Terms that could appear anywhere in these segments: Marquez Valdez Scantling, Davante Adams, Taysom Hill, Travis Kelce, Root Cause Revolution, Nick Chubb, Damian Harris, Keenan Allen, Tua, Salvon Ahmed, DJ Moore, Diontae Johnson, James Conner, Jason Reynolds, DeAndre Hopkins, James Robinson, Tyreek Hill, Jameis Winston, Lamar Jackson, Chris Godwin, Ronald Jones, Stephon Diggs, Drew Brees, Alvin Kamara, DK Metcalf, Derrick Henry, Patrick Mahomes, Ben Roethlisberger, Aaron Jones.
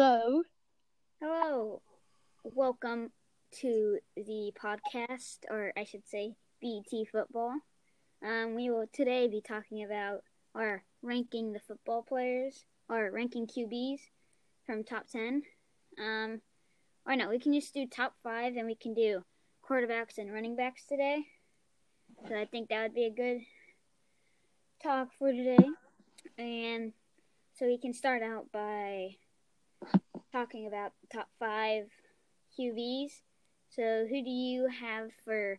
Hello. Hello. Welcome to the podcast, or I should say BT Football. We will today be talking about our ranking the football players, or ranking QBs from top 10. Or no, we can just do top 5 and we can do quarterbacks and running backs today. So I think that would be a good talk for today. And so we can start out by talking about the top 5 QBs. So who do you have for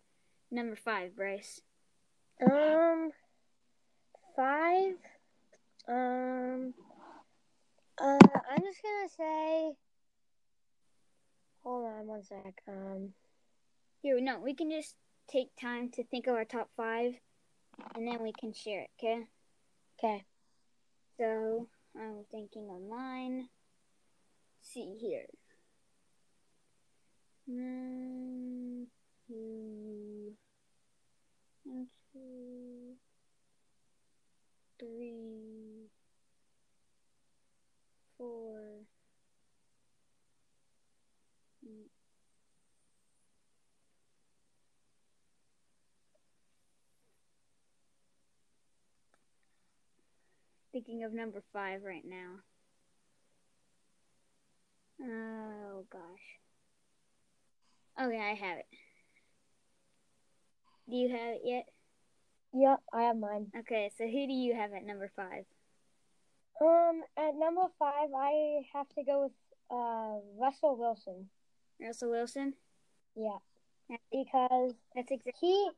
number 5, Bryce? 5. I'm just gonna say. Hold on one sec. We can just take time to think of our top 5, and then we can share it. Okay. Okay. So I'm thinking of mine. Let's see here. One, two, three, four, thinking of number 5 right now. Oh gosh. Okay, I have it. Do you have it yet? Yep, I have mine. Okay, so who do you have at number 5? At number 5, I have to go with Russell Wilson. Russell Wilson? Yeah, because that's he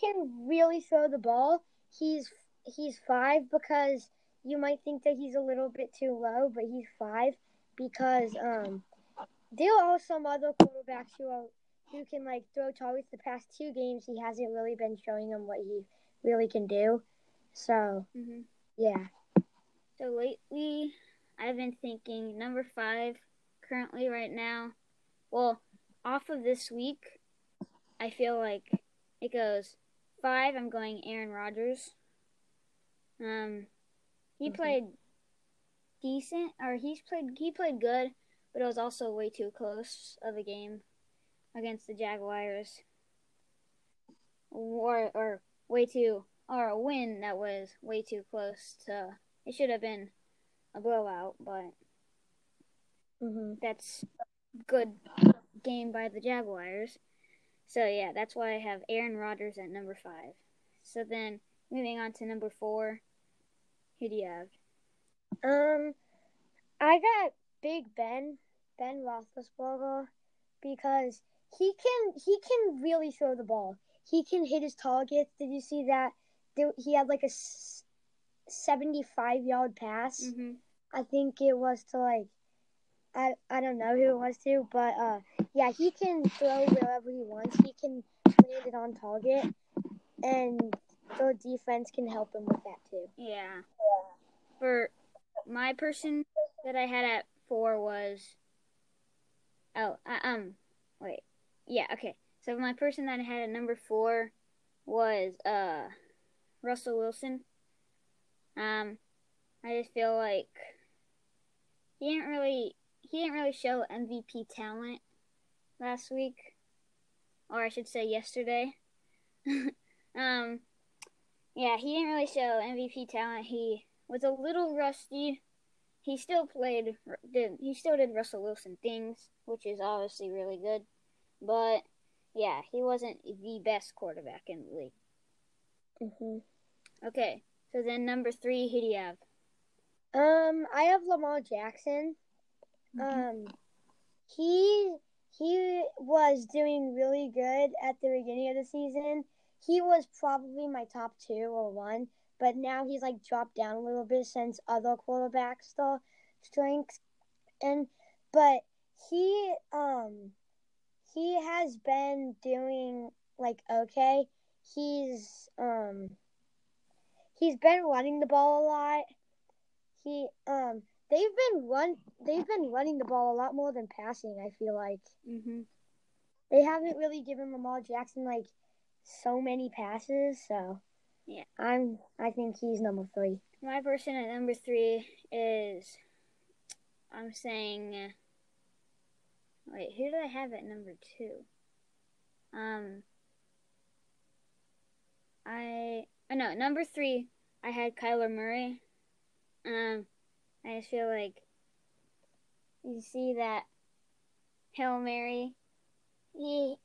can really throw the ball. He's 5 because you might think that he's a little bit too low, but he's 5 because there are some other quarterbacks who can, like, throw targets. The past 2 games, he hasn't really been showing them what he really can do. So, Yeah. So, lately, I've been thinking number 5 currently right now. Well, off of this week, I feel like it goes 5, I'm going Aaron Rodgers. He played good, but it was also way too close of a game against the Jaguars, a win that was way too close to. It should have been a blowout, but that's a good game by the Jaguars. So yeah, that's why I have Aaron Rodgers at number 5. So then, moving on to number 4, who do you have? I got Big Ben Roethlisberger, because he can really throw the ball. He can hit his targets. Did you see that? He had like a 75-yard pass. I think it was to I don't know who it was to, but yeah, he can throw wherever he wants. He can land it on target, and the defense can help him with that too. Yeah. For my person that I had at 4 was So my person that I had at number 4 was Russell Wilson. I just feel like he didn't really show MVP talent last week, or I should say yesterday. Yeah, he didn't really show MVP talent. He was a little rusty. He still did Russell Wilson things, which is obviously really good. But yeah, he wasn't the best quarterback in the league. Okay, so then number 3, who do you have? I have Lamar Jackson. He was doing really good at the beginning of the season. He was probably my top 2 or 1, but now he's dropped down a little bit since other quarterbacks saw strengths. But he has been doing okay. He's been running the ball a lot. They've been running the ball a lot more than passing, I feel like. They haven't really given Lamar Jackson so many passes, so yeah, I think he's number 3. My person at number 3 is I'm saying, wait, who do I have at number 2? Number 3, I had Kyler Murray. I just feel like you see that Hail Mary. He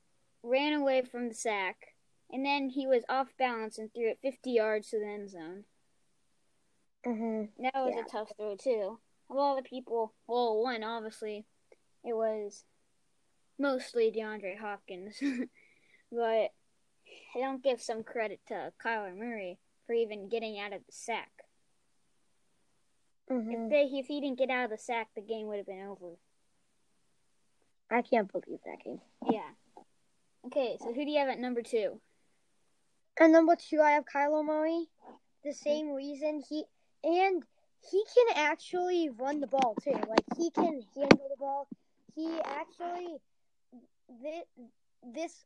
ran away from the sack, and then he was off balance and threw it 50 yards to the end zone. Mm-hmm. That was a tough throw, too. Of all the people, well, one, obviously, it was mostly DeAndre Hopkins. But I don't give some credit to Kyler Murray for even getting out of the sack. Mm-hmm. If he didn't get out of the sack, the game would have been over. I can't believe that game. Yeah. Okay, so who do you have at number 2? At number 2, I have Kyler Murray. The same reason he can actually run the ball too. Like, he can handle the ball. He actually this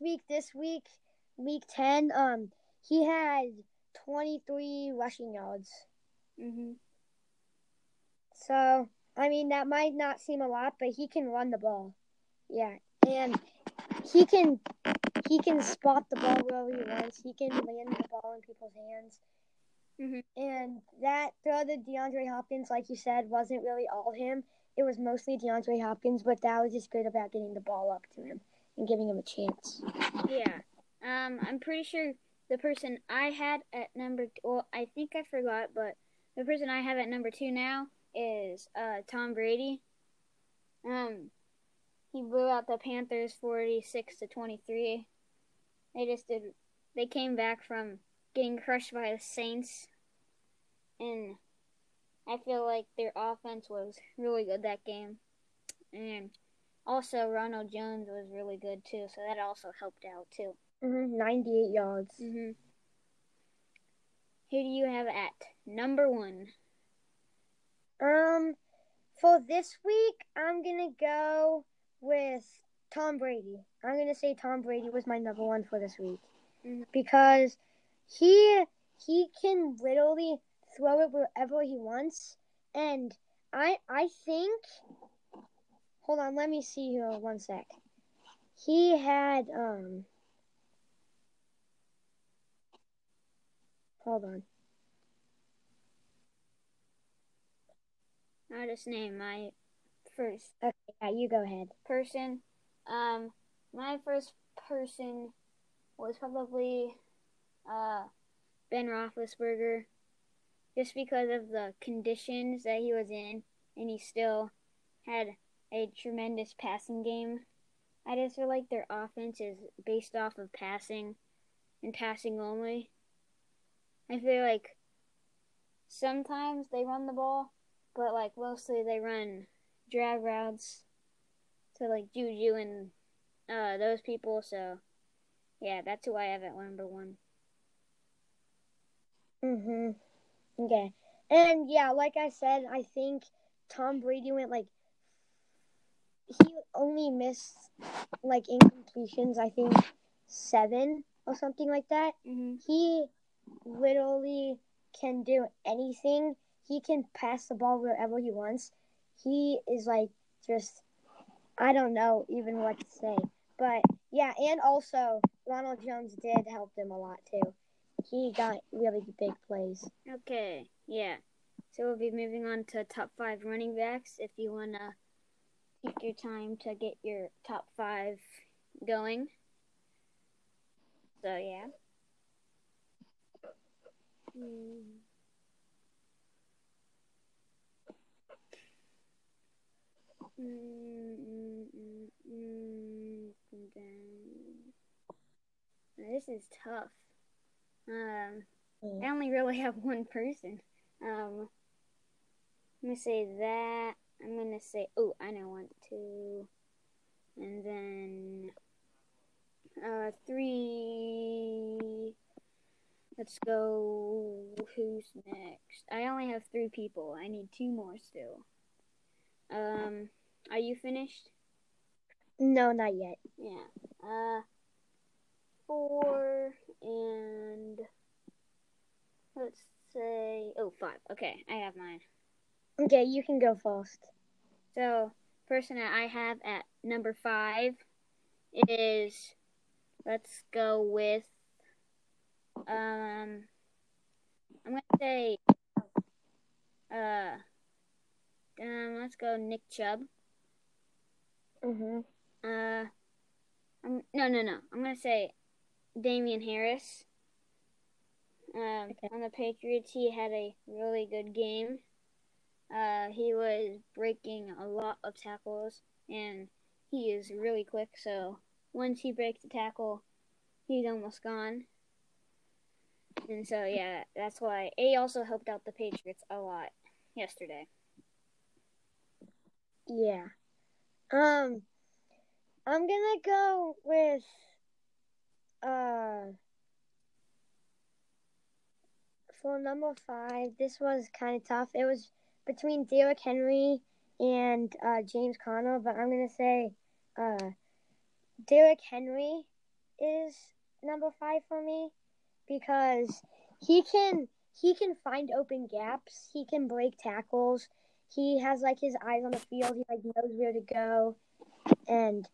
week, week 10, he had 23 rushing yards. Mhm. So, I mean, that might not seem a lot, but he can run the ball. Yeah, and he can spot the ball wherever he wants. He can land the ball in people's hands. Mm-hmm. And that throw to DeAndre Hopkins, like you said, wasn't really all him. It was mostly DeAndre Hopkins, but that was just good about getting the ball up to him and giving him a chance. Yeah. I'm pretty sure the person I had at number I think I forgot, but the person I have at number 2 now is Tom Brady. He blew out the Panthers 46-23. They came back from getting crushed by the Saints, and I feel like their offense was really good that game. And also Ronald Jones was really good too, so that also helped out too. Mm-hmm, 98 yards. Mm-hmm. Who do you have at number 1? For this week, I'm going to go with Tom Brady. I'm going to say Tom Brady was my number 1 for this week. Mm-hmm. Because he can literally throw it wherever he wants. And I think... Hold on, let me see here one sec. He had... Hold on. I'll just name my first. Okay, yeah, you go ahead. Person. My first person was probably Ben Roethlisberger, just because of the conditions that he was in, and he still had a tremendous passing game. I just feel like their offense is based off of passing, and passing only. I feel like sometimes they run the ball, but, like, mostly they run drag routes to, like, Juju and those people. So, yeah, that's who I have at number 1. Mm-hmm. Okay. And, yeah, like I said, I think Tom Brady went, like, he only missed, like, incompletions, I think 7 or something like that. Mm-hmm. He literally can do anything. He can pass the ball wherever he wants. He is, like, just, I don't know even what to say. But, yeah, and also Ronald Jones did help them a lot, too. He got really big plays. Okay, yeah. So we'll be moving on to top 5 running backs. If you want to take your time to get your top 5 going. So, yeah. This is tough. I only really have one person. I'm gonna say that. I'm gonna say, oh, I know 1, 2, and then 3. Let's go. Who's next? I only have 3 people. I need 2 more still. Are you finished? No, not yet. Yeah. 4 and let's say 5. Okay, I have mine. Okay, you can go first. So, person that I have at number 5 is, let's go with, I'm going to say, let's go Nick Chubb. Mm-hmm. I'm going to say Damian Harris. Okay. On the Patriots, he had a really good game. He was breaking a lot of tackles, and he is really quick, so once he breaks a tackle, he's almost gone. And so, yeah, that's why A also helped out the Patriots a lot yesterday. Yeah. I'm gonna go with, for number 5, this was kind of tough. It was between Derrick Henry and James Conner, but I'm gonna say Derrick Henry is number 5 for me because he can find open gaps, he can break tackles, he has like his eyes on the field, he like knows where to go, and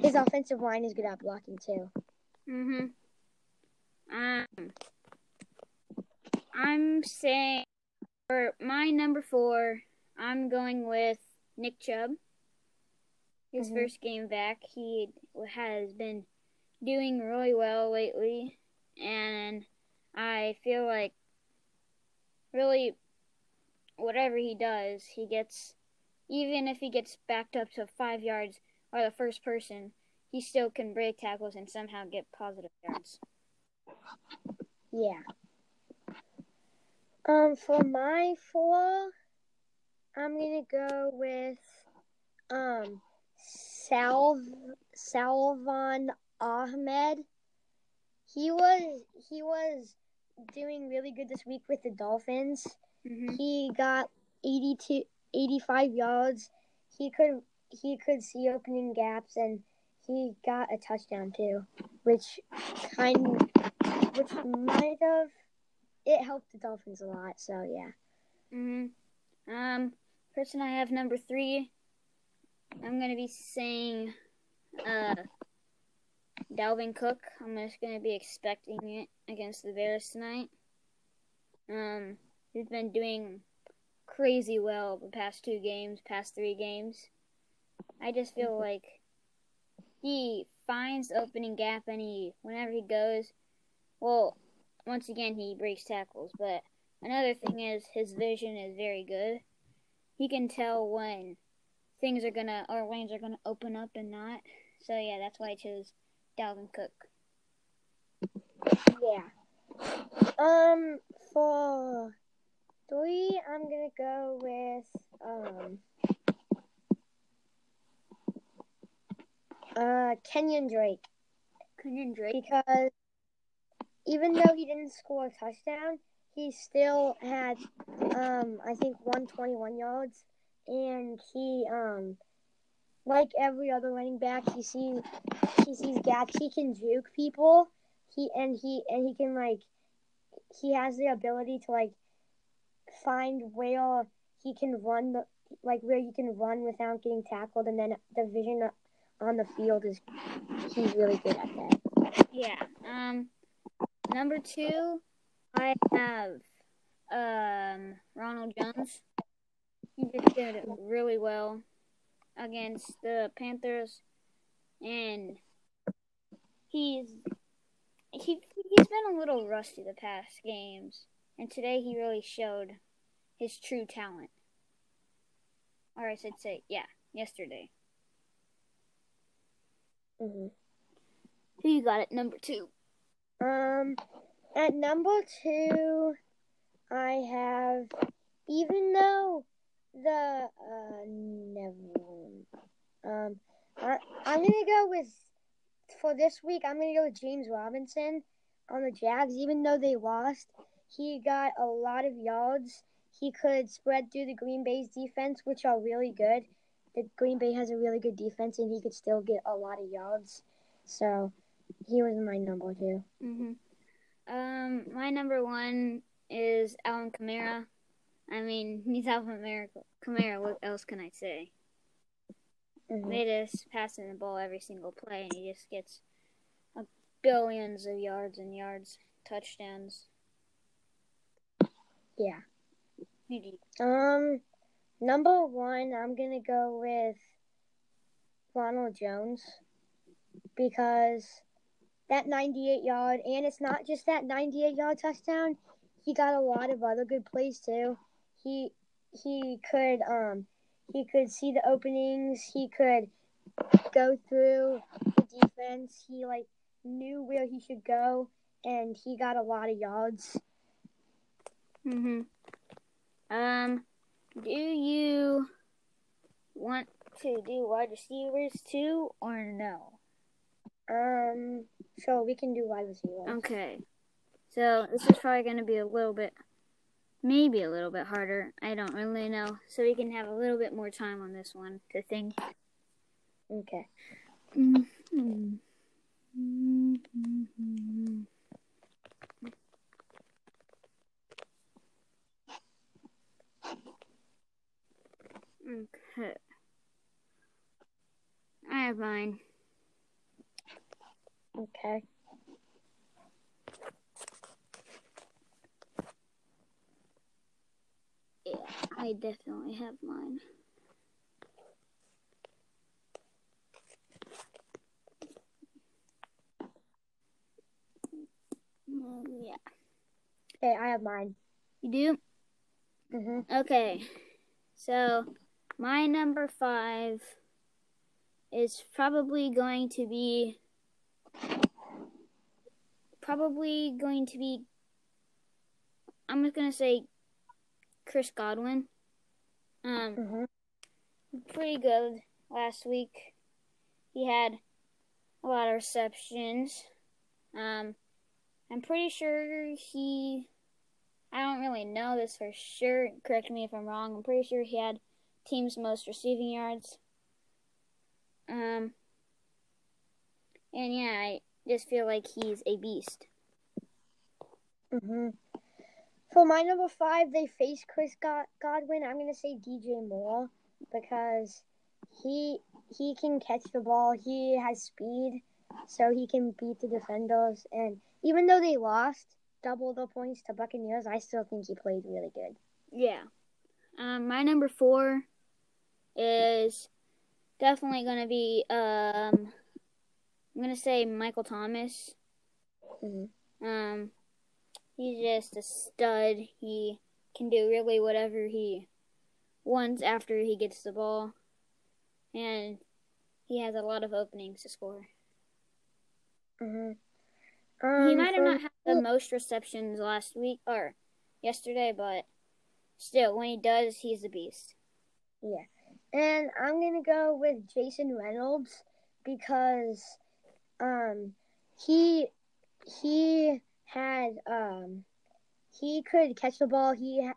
his offensive line is good at blocking too. Mhm. I'm saying for my number 4, I'm going with Nick Chubb. His first game back, he has been doing really well lately, and I feel like really whatever he does, he gets, even if he gets backed up to 5 yards or the first person, he still can break tackles and somehow get positive yards. Yeah. For my 4, I'm gonna go with Salvon Ahmed. He was doing really good this week with the Dolphins. Mm-hmm. He got 85 yards. He could see opening gaps, and he got a touchdown too, which might have. It helped the Dolphins a lot, so yeah. Mm-hmm. Person I have number 3, I'm gonna be saying Dalvin Cook. I'm just gonna be expecting it against the Bears tonight. He's been doing crazy well the past 3 games. I just feel like he finds the opening gap, and whenever he goes, well. Once again, he breaks tackles, but another thing is his vision is very good. He can tell when things are gonna, or lanes are gonna open up and not. So yeah, that's why I chose Dalvin Cook. Yeah. For 3, I'm gonna go with Kenyon Drake because. Even though he didn't score a touchdown, he still had, 121 yards. And he, like every other running back, he sees gaps. He can juke people. He can, he has the ability to, find where he can run, where you can run without getting tackled. And then the vision on the field he's really good at that. Yeah, Number 2, I have Ronald Jones. He just did really well against the Panthers, and he's been a little rusty the past games, and today he really showed his true talent. Or I should say, yeah, yesterday. Mm-hmm. Who you got at number 2? At number 2, I have, even though the, I'm going to go with, for this week, I'm going to go with James Robinson on the Jags. Even though they lost, he got a lot of yards. He could spread through the Green Bay's defense, which are really good. The Green Bay has a really good defense, and he could still get a lot of yards. So... he was my number 2. Mm-hmm. My number 1 is Alvin Kamara. I mean, he's Alvin Kamara. What else can I say? They just pass him the ball every single play, and he just gets billions of yards and yards, touchdowns. Yeah. Who do you? Number one, I'm going to go with Ronald Jones because that 98-yard, and it's not just that 98-yard touchdown. He got a lot of other good plays too. He could see the openings. He could go through the defense. He knew where he should go, and he got a lot of yards. Do you want to do wide receivers too, or no? So we can do wide receivers. Okay. So this is probably going to be a little bit harder. I don't really know. So we can have a little bit more time on this one to think. Okay. Okay. I have mine. Okay. Yeah, I definitely have mine. Yeah. Okay, I have mine. You do? Okay. So, my number 5 is probably going to be, I'm just going to say Chris Godwin. Pretty good last week. He had a lot of receptions. I'm pretty sure I don't really know this for sure. Correct me if I'm wrong. I'm pretty sure he had team's most receiving yards. And yeah, I just feel like he's a beast. For my number 5, they faced Chris Godwin. I'm going to say DJ Moore because he can catch the ball. He has speed, so he can beat the defenders. And even though they lost double the points to Buccaneers, I still think he played really good. Yeah. My number 4 is definitely going to be, I'm going to say Michael Thomas. He's just a stud. He can do really whatever he wants after he gets the ball. And he has a lot of openings to score. He might have not had the most receptions last week, or yesterday, but still, when he does, he's a beast. Yeah. And I'm going to go with Jason Reynolds because he could catch the ball. He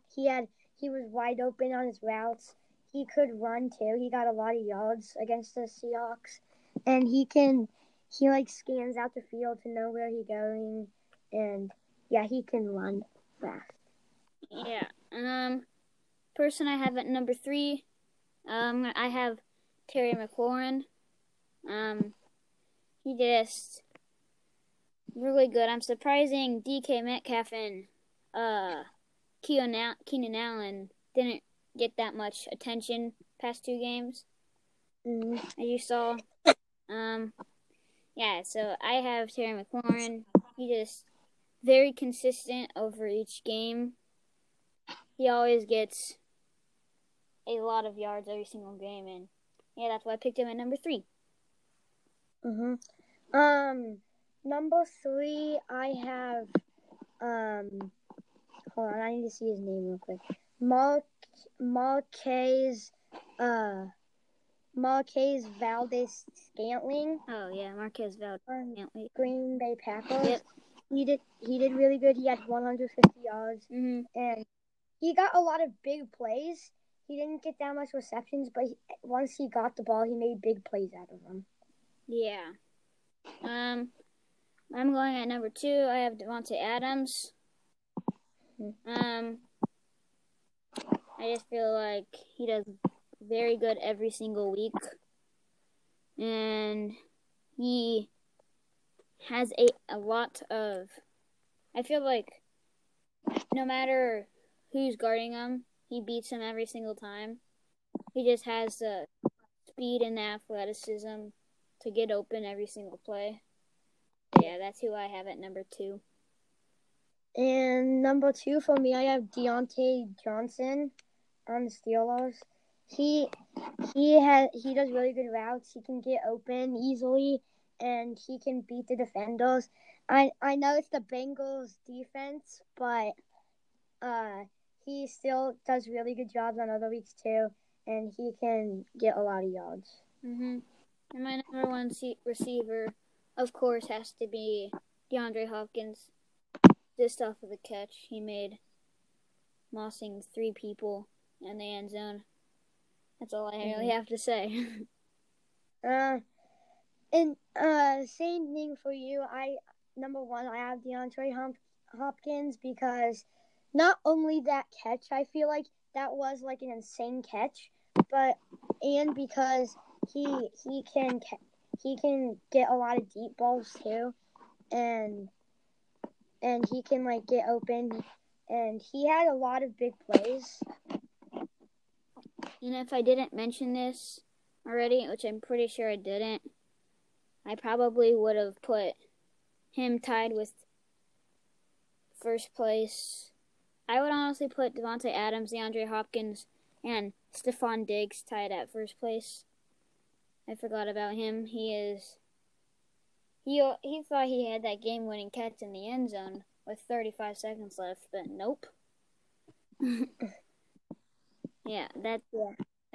was wide open on his routes. He could run too. He got a lot of yards against the Seahawks, and he scans out the field to know where he's going, and yeah, he can run fast. Yeah. Person I have at number 3, I have Terry McLaurin. He just really good. I'm surprising DK Metcalf and Keenan Allen didn't get that much attention past 2 games, as you saw. Yeah, so I have Terry McLaurin. He just very consistent over each game. He always gets a lot of yards every single game, and yeah, that's why I picked him at number 3. Number 3, I have, hold on, I need to see his name real quick. Marquez Valdez Scantling. Oh yeah, Marquez Valdez Scantling. Green Bay Packers. Yep. He did really good. He had 150 yards, and he got a lot of big plays. He didn't get that much receptions, but once he got the ball, he made big plays out of them. Yeah. I'm going at number 2. I have Davante Adams. I just feel like he does very good every single week. and he has a lot of, I feel like no matter who's guarding him, he beats him every single time. He just has the speed and the athleticism to get open every single play. Yeah, that's who I have at number 2. And number 2 for me, I have Diontae Johnson on the Steelers. He does really good routes. He can get open easily, and he can beat the defenders. I know it's the Bengals defense, but he still does really good jobs on other weeks too, and he can get a lot of yards. Mm-hmm. And my number 1 receiver, of course, has to be DeAndre Hopkins. Just off of the catch he made, mossing 3 people in the end zone. That's all I really have to say. Same thing for you. Number 1, I have DeAndre Hopkins because not only that catch, I feel like that was like an insane catch, but because he can get a lot of deep balls too, and he can like get open, and he had a lot of big plays. And if I didn't mention this already, which I'm pretty sure I didn't, I probably would have put him tied with first place. I would honestly put Davante Adams, DeAndre Hopkins, and Stephon Diggs tied at first place. I forgot about him. He thought he had that game-winning catch in the end zone with 35 seconds left, but nope. That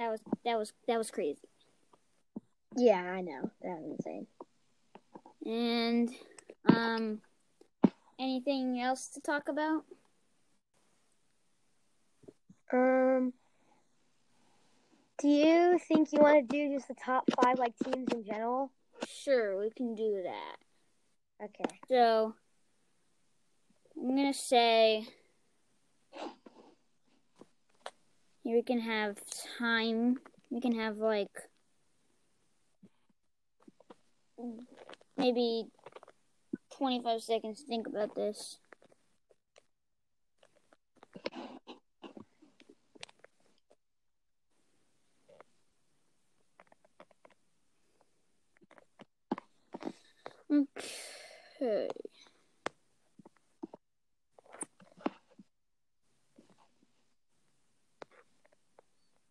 was crazy. Yeah, I know. That was insane. And anything else to talk about? Do you think you want to do just the top 5 like teams in general? Sure, we can do that. Okay. So I'm gonna say here we can have time. We can have like maybe 25 seconds to think about this. Okay.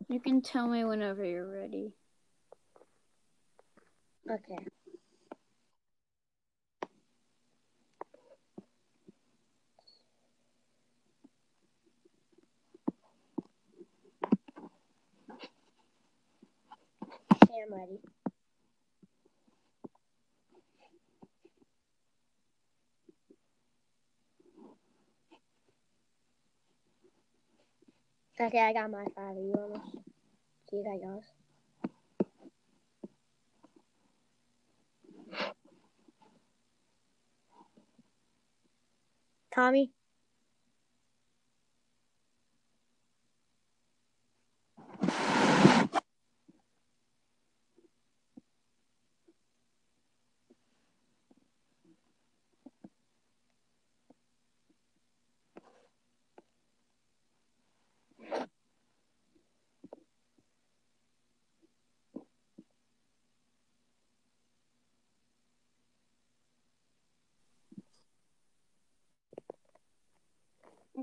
You can tell me whenever you're ready. Okay. Okay, I'm ready. Okay, I got my 5. You almost. Do you got yours? Tommy?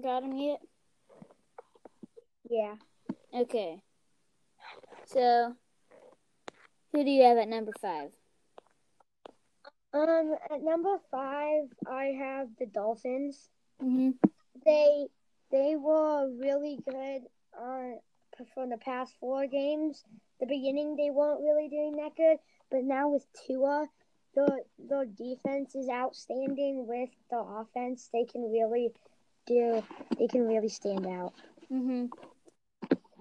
Got him yet? Yeah. Okay. So, who do you have at number 5? At number 5, I have the Dolphins. Mm-hmm. They were really good from the past 4 games. The beginning, they weren't really doing that good, but now with Tua, the defense is outstanding with the offense. They can really stand out. Mhm.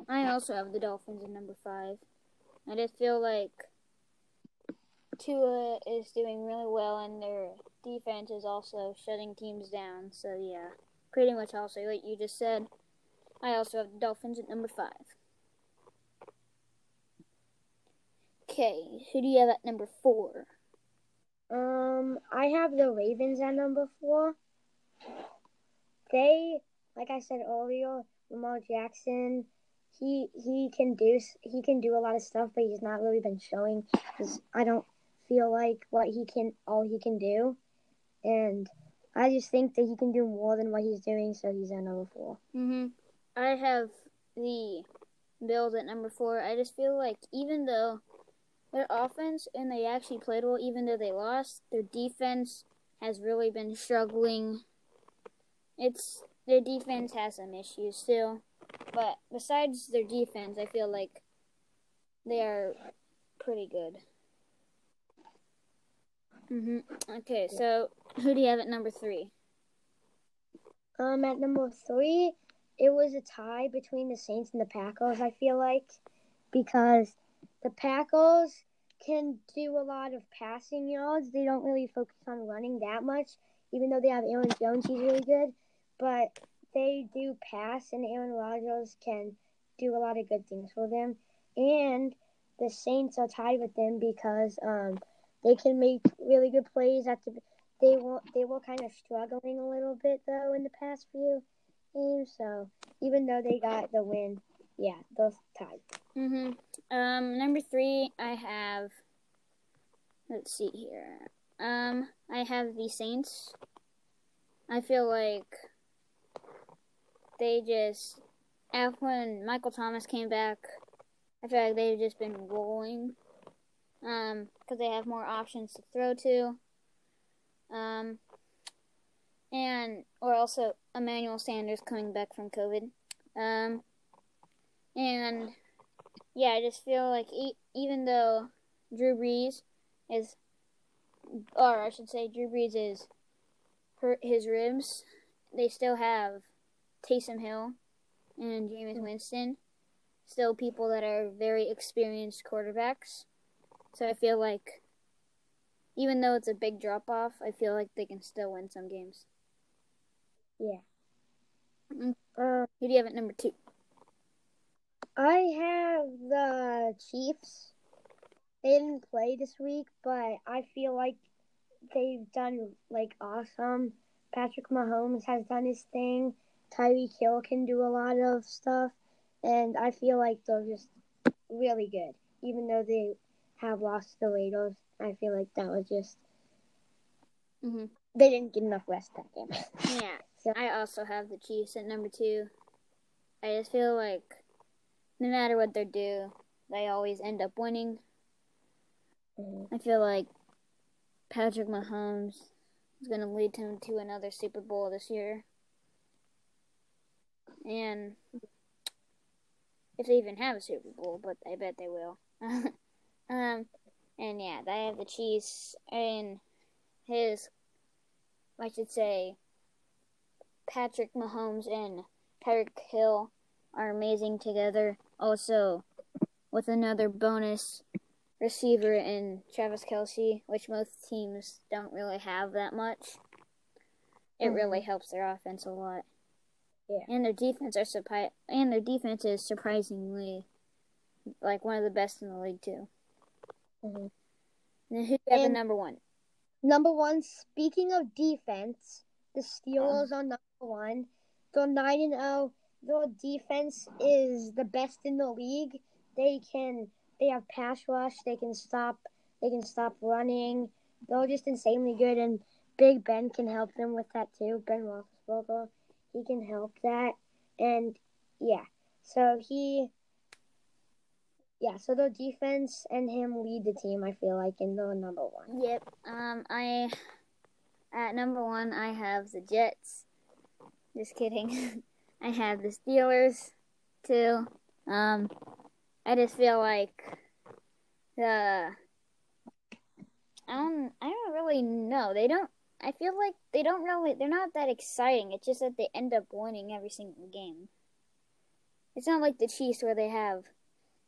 I also have the Dolphins at number 5. I just feel like Tua is doing really well, and their defense is also shutting teams down. So yeah, pretty much also what you just said. I also have the Dolphins at number 5. Okay, who do you have at number 4? I have the Ravens at number 4. They, like I said earlier, Lamar Jackson, he can do a lot of stuff, but he's not really been showing. I don't feel like all he can do, and I just think that he can do more than what he's doing, so he's at number 4. Mm-hmm. I have the Bills at number 4. I just feel like even though their offense, and they actually played well, even though they lost, their defense has really been struggling. Their defense has some issues still, but besides their defense, I feel like they are pretty good. Mm-hmm. Okay, so who do you have at number 3? At number 3, it was a tie between the Saints and the Packers, I feel like, because the Packers can do a lot of passing yards. They don't really focus on running that much, even though they have Aaron Jones, he's really good. But they do pass, and Aaron Rodgers can do a lot of good things for them. And the Saints are tied with them because they can make really good plays. They were kind of struggling a little bit, though, in the past few games. So even though they got the win, yeah, they're tied. Mm-hmm. Number 3, I have, let's see here. I have the Saints. I feel like they just, when Michael Thomas came back, I feel like they've just been rolling, because they have more options to throw to, or also Emmanuel Sanders coming back from COVID, and yeah, I just feel like even though Drew Brees hurt his ribs, they still have Taysom Hill and Jameis Winston, still people that are very experienced quarterbacks. So I feel like, even though it's a big drop-off, I feel like they can still win some games. Yeah. Who do you have at number 2? I have the Chiefs. They didn't play this week, but I feel like they've done, awesome. Patrick Mahomes has done his thing. Tyreek Hill can do a lot of stuff. And I feel like they're just really good. Even though they have lost the Raiders, I feel like that was just... Mm-hmm. They didn't get enough rest that game. Yeah. So. I also have the Chiefs at number 2. I just feel like no matter what they do, they always end up winning. Mm-hmm. I feel like Patrick Mahomes is going to lead him to another Super Bowl this year. And if they even have a Super Bowl, but I bet they will. And yeah, they have the Chiefs, and Patrick Mahomes and Tyreek Hill are amazing together. Also, with another bonus receiver in Travis Kelce, which most teams don't really have that much. It really helps their offense a lot. Yeah. And their defense is surprisingly one of the best in the league too. Mm-hmm. And who have the number 1? Number 1, speaking of defense, the Steelers are number 1. They're 9-0. Their defense is the best in the league. They have pass rush. They can stop running. They're just insanely good, and Big Ben can help them with that too. Ben Roethlisberger, he can help that, and yeah. So their defense and him lead the team, I feel like, and they're number 1. Yep. At number 1, I have the Jets. Just kidding. I have the Steelers too. I just feel like I don't really know. They're not that exciting. It's just that they end up winning every single game. It's not like the Chiefs where they have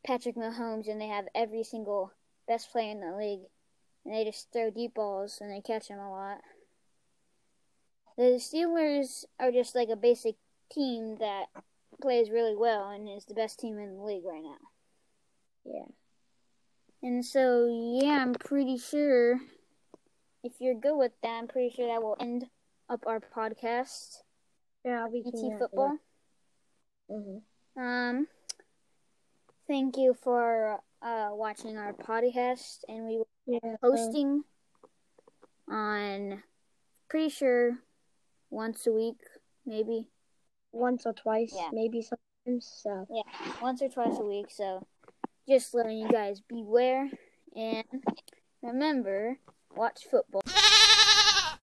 Patrick Mahomes and they have every single best player in the league, and they just throw deep balls and they catch them a lot. The Steelers are just a basic team that plays really well and is the best team in the league right now. Yeah. And so, yeah, I'm pretty sure if you're good with that, I'm pretty sure that will end up our podcast. Yeah, I'll be BT Football. Yeah. Mm-hmm. Thank you for watching our podcast, and we will be posting on, pretty sure, once a week, maybe. Once or twice, maybe sometimes. So. Yeah, once or twice a week, so just letting you guys beware, and remember, watch football.